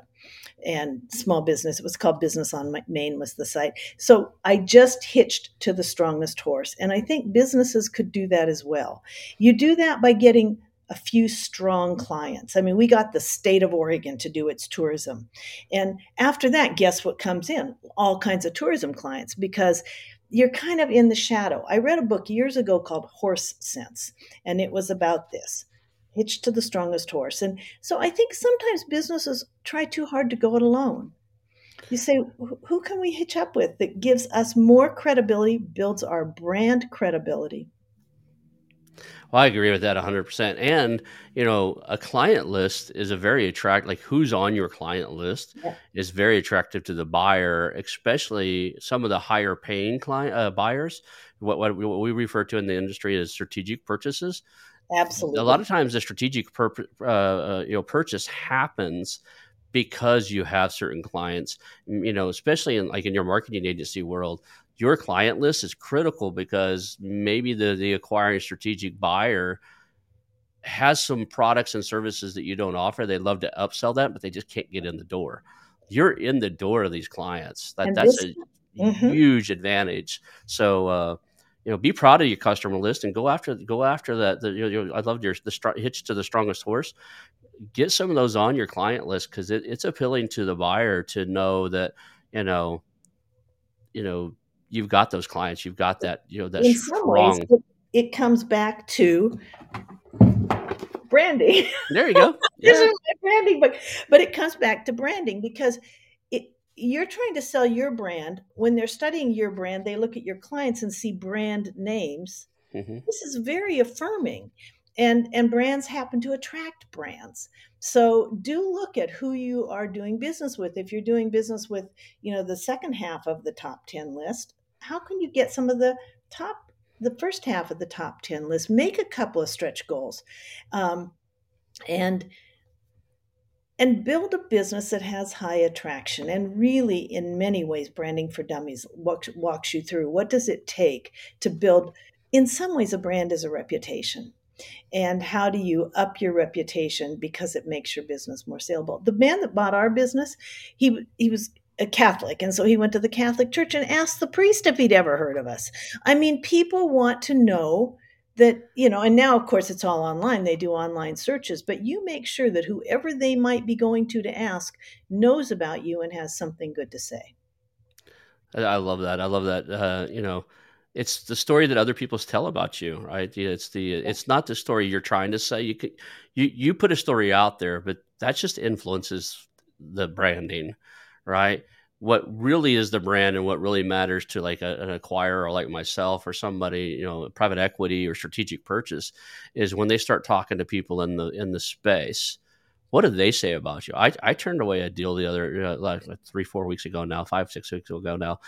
and small business? It was called Business on Main was the site. So I just hitched to the strongest horse, and I think businesses could do that as well. You do that by getting a few strong clients. I mean, we got the state of Oregon to do its tourism. And after that, guess what comes in? All kinds of tourism clients, because you're kind of in the shadow. I read a book years ago called Horse Sense, and it was about this, hitch to the strongest horse. And so I think sometimes businesses try too hard to go it alone. You say, who can we hitch up with that gives us more credibility, builds our brand credibility? Well, I agree with that one hundred percent. And, you know, a client list is a very attract, like who's on your client list yeah. is very attractive to the buyer, especially some of the higher paying client uh, buyers. What, what what we refer to in the industry as strategic purchases. Absolutely. A lot of times the strategic pur- uh, you know, purchase happens because you have certain clients, you know, especially in like in your marketing agency world. Your client list is critical because maybe the, the acquiring strategic buyer has some products and services that you don't offer. They love to upsell that, but they just can't get in the door. You're in the door of these clients. That, that's this, a mm-hmm. huge advantage. So, uh, you know, be proud of your customer list and go after go after that. The, you know, I loved your the str- hitch to the strongest horse. Get some of those on your client list because it, it's appealing to the buyer to know that you know, you know, you've got those clients, you've got that, you know, that in strong. Some ways, it, it comes back to branding. There you go. Yeah. This is branding, but but it comes back to branding because it, you're trying to sell your brand. When they're studying your brand, they look at your clients and see brand names. Mm-hmm. This is very affirming. And and brands happen to attract brands. So do look at who you are doing business with. If you're doing business with, you know, the second half of the top ten list, how can you get some of the top, the first half of the top ten list? Make a couple of stretch goals, um, and and build a business that has high attraction. And really, in many ways, Branding for Dummies walks, walks you through what does it take to build. In some ways, a brand is a reputation. And how do you up your reputation because it makes your business more saleable? The man that bought our business, he he was a Catholic. And so he went to the Catholic church and asked the priest if he'd ever heard of us. I mean, people want to know that, you know, and now, of course, it's all online. They do online searches. But you make sure that whoever they might be going to to ask knows about you and has something good to say. I love that. I love that, uh, you know. It's the story that other people tell about you, right? It's the it's not the story you're trying to say. You could, you you put a story out there, but that just influences the branding, right? What really is the brand and what really matters to like a, an acquirer like myself or somebody, you know, private equity or strategic purchase is when they start talking to people in the in the space. What do they say about you? I, I turned away a deal the other uh, like three, four weeks ago now, five, six weeks ago now.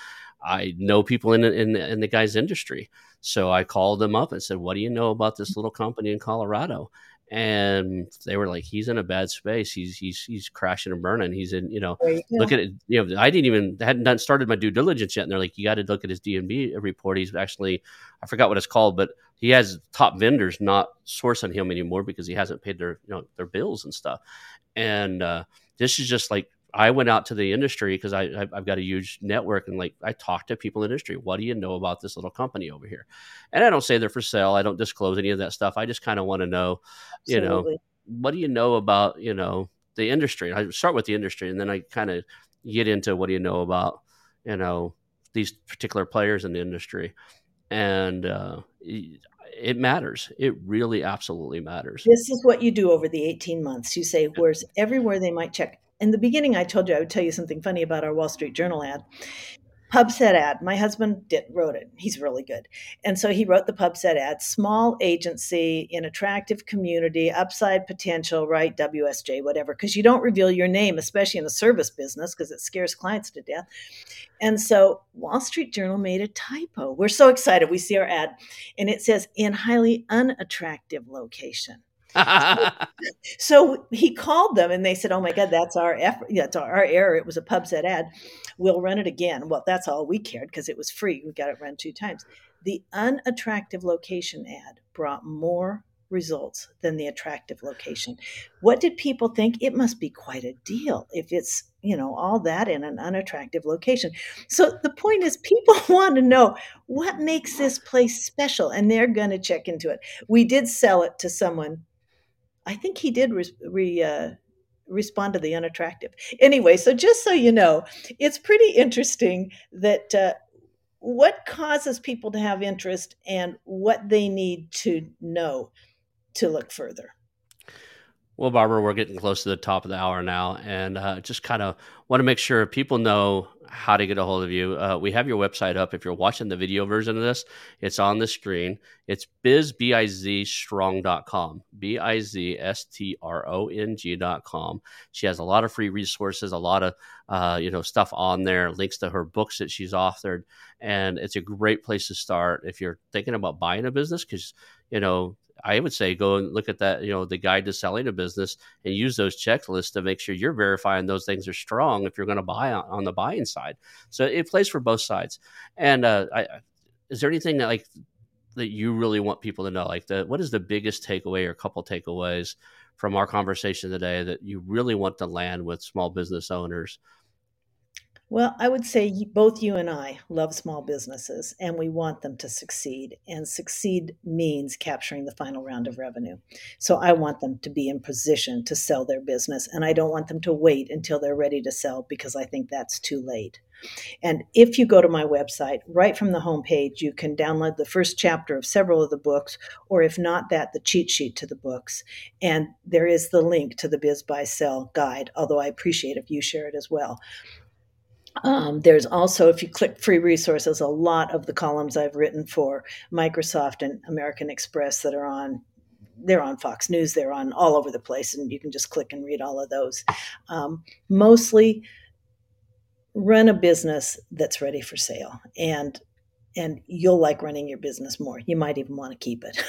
I know people in, in in the guy's industry. So I called them up and said, what do you know about this little company in Colorado? And they were like, he's in a bad space. He's he's he's crashing and burning. He's in, you know, yeah. Look at it. You know, I didn't even, hadn't done, started my due diligence yet. And they're like, you got to look at his D and B report. He's actually, I forgot what it's called, but he has top vendors not sourcing him anymore because he hasn't paid their, you know, their bills and stuff. And uh, this is just like, I went out to the industry because I, I've got a huge network and like I talk to people in the industry. What do you know about this little company over here? And I don't say they're for sale. I don't disclose any of that stuff. I just kind of want to know, Absolutely. You know, what do you know about, you know, the industry? And I start with the industry and then I kind of get into what do you know about, you know, these particular players in the industry. And uh, it matters. It really absolutely matters. This is what you do over the eighteen months. You say, where's everywhere they might check. In the beginning, I told you I would tell you something funny about our Wall Street Journal ad, PubSed ad. My husband did, wrote it. He's really good. And so he wrote the PubSed ad, small agency in attractive community, upside potential, right, W S J, whatever, because you don't reveal your name, especially in a service business, because it scares clients to death. And so Wall Street Journal made a typo. We're so excited. We see our ad, and it says, in highly unattractive location. so, so he called them and they said, oh my God, that's our effort. That's our error. It was a PubSed ad. We'll run it again. Well, that's all we cared because it was free. We got it run two times. The unattractive location ad brought more results than the attractive location. What did people think? It must be quite a deal if it's, you know, all that in an unattractive location. So the point is people want to know what makes this place special and they're going to check into it. We did sell it to someone. I think he did re, re, uh, respond to the unattractive. Anyway, so just so you know, it's pretty interesting that uh, what causes people to have interest and what they need to know to look further. Well, Barbara, we're getting close to the top of the hour now, and uh, just kind of want to make sure people know how to get a hold of you. Uh, we have your website up. If you're watching the video version of this, it's on the screen. It's biz, biz strong dot com, B I Z S T R O N G dot com. She has a lot of free resources, a lot of uh, you know stuff on there, links to her books that she's authored, and it's a great place to start if you're thinking about buying a business because, you know, I would say go and look at that, you know, the guide to selling a business and use those checklists to make sure you're verifying those things are strong if you're going to buy on, on the buying side. So it plays for both sides. And uh, I, is there anything that like that you really want people to know? Like the, what is the biggest takeaway or couple takeaways from our conversation today that you really want to land with small business owners? Well, I would say both you and I love small businesses and we want them to succeed, and succeed means capturing the final round of revenue. So I want them to be in position to sell their business, and I don't want them to wait until they're ready to sell because I think that's too late. And if you go to my website, right from the homepage, you can download the first chapter of several of the books, or if not that, the cheat sheet to the books. And there is the link to the Biz Buy Sell guide, although I appreciate if you share it as well. Um, there's also, if you click free resources, a lot of the columns I've written for Microsoft and American Express that are on, they're on Fox News, they're on all over the place, and you can just click and read all of those. Um, mostly run a business that's ready for sale, and and you'll like running your business more. You might even want to keep it.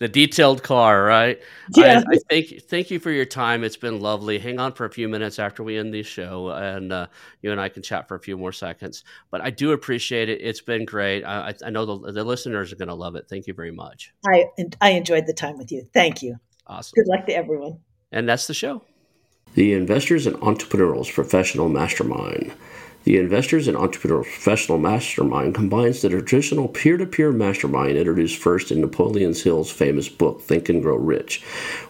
The detailed car, right? Yeah. I, I thank, thank you for your time. It's been lovely. Hang on for a few minutes after we end the show, and uh, you and I can chat for a few more seconds. But I do appreciate it. It's been great. I, I know the, the listeners are going to love it. Thank you very much. I I enjoyed the time with you. Thank you. Awesome. Good luck to everyone. And that's the show. The Investors and Entrepreneurs Professional Mastermind. The Investors and Entrepreneurs Professional Mastermind combines the traditional peer-to-peer mastermind introduced first in Napoleon Hill's famous book, Think and Grow Rich,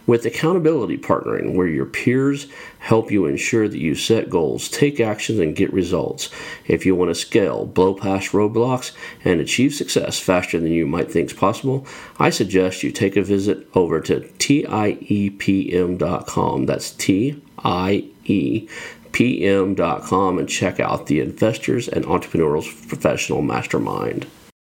with accountability partnering, where your peers help you ensure that you set goals, take actions, and get results. If you want to scale, blow past roadblocks, and achieve success faster than you might think is possible, I suggest you take a visit over to T I E P M dot com. That's T I E P M dot com and check out the Investors and Entrepreneurs Professional Mastermind.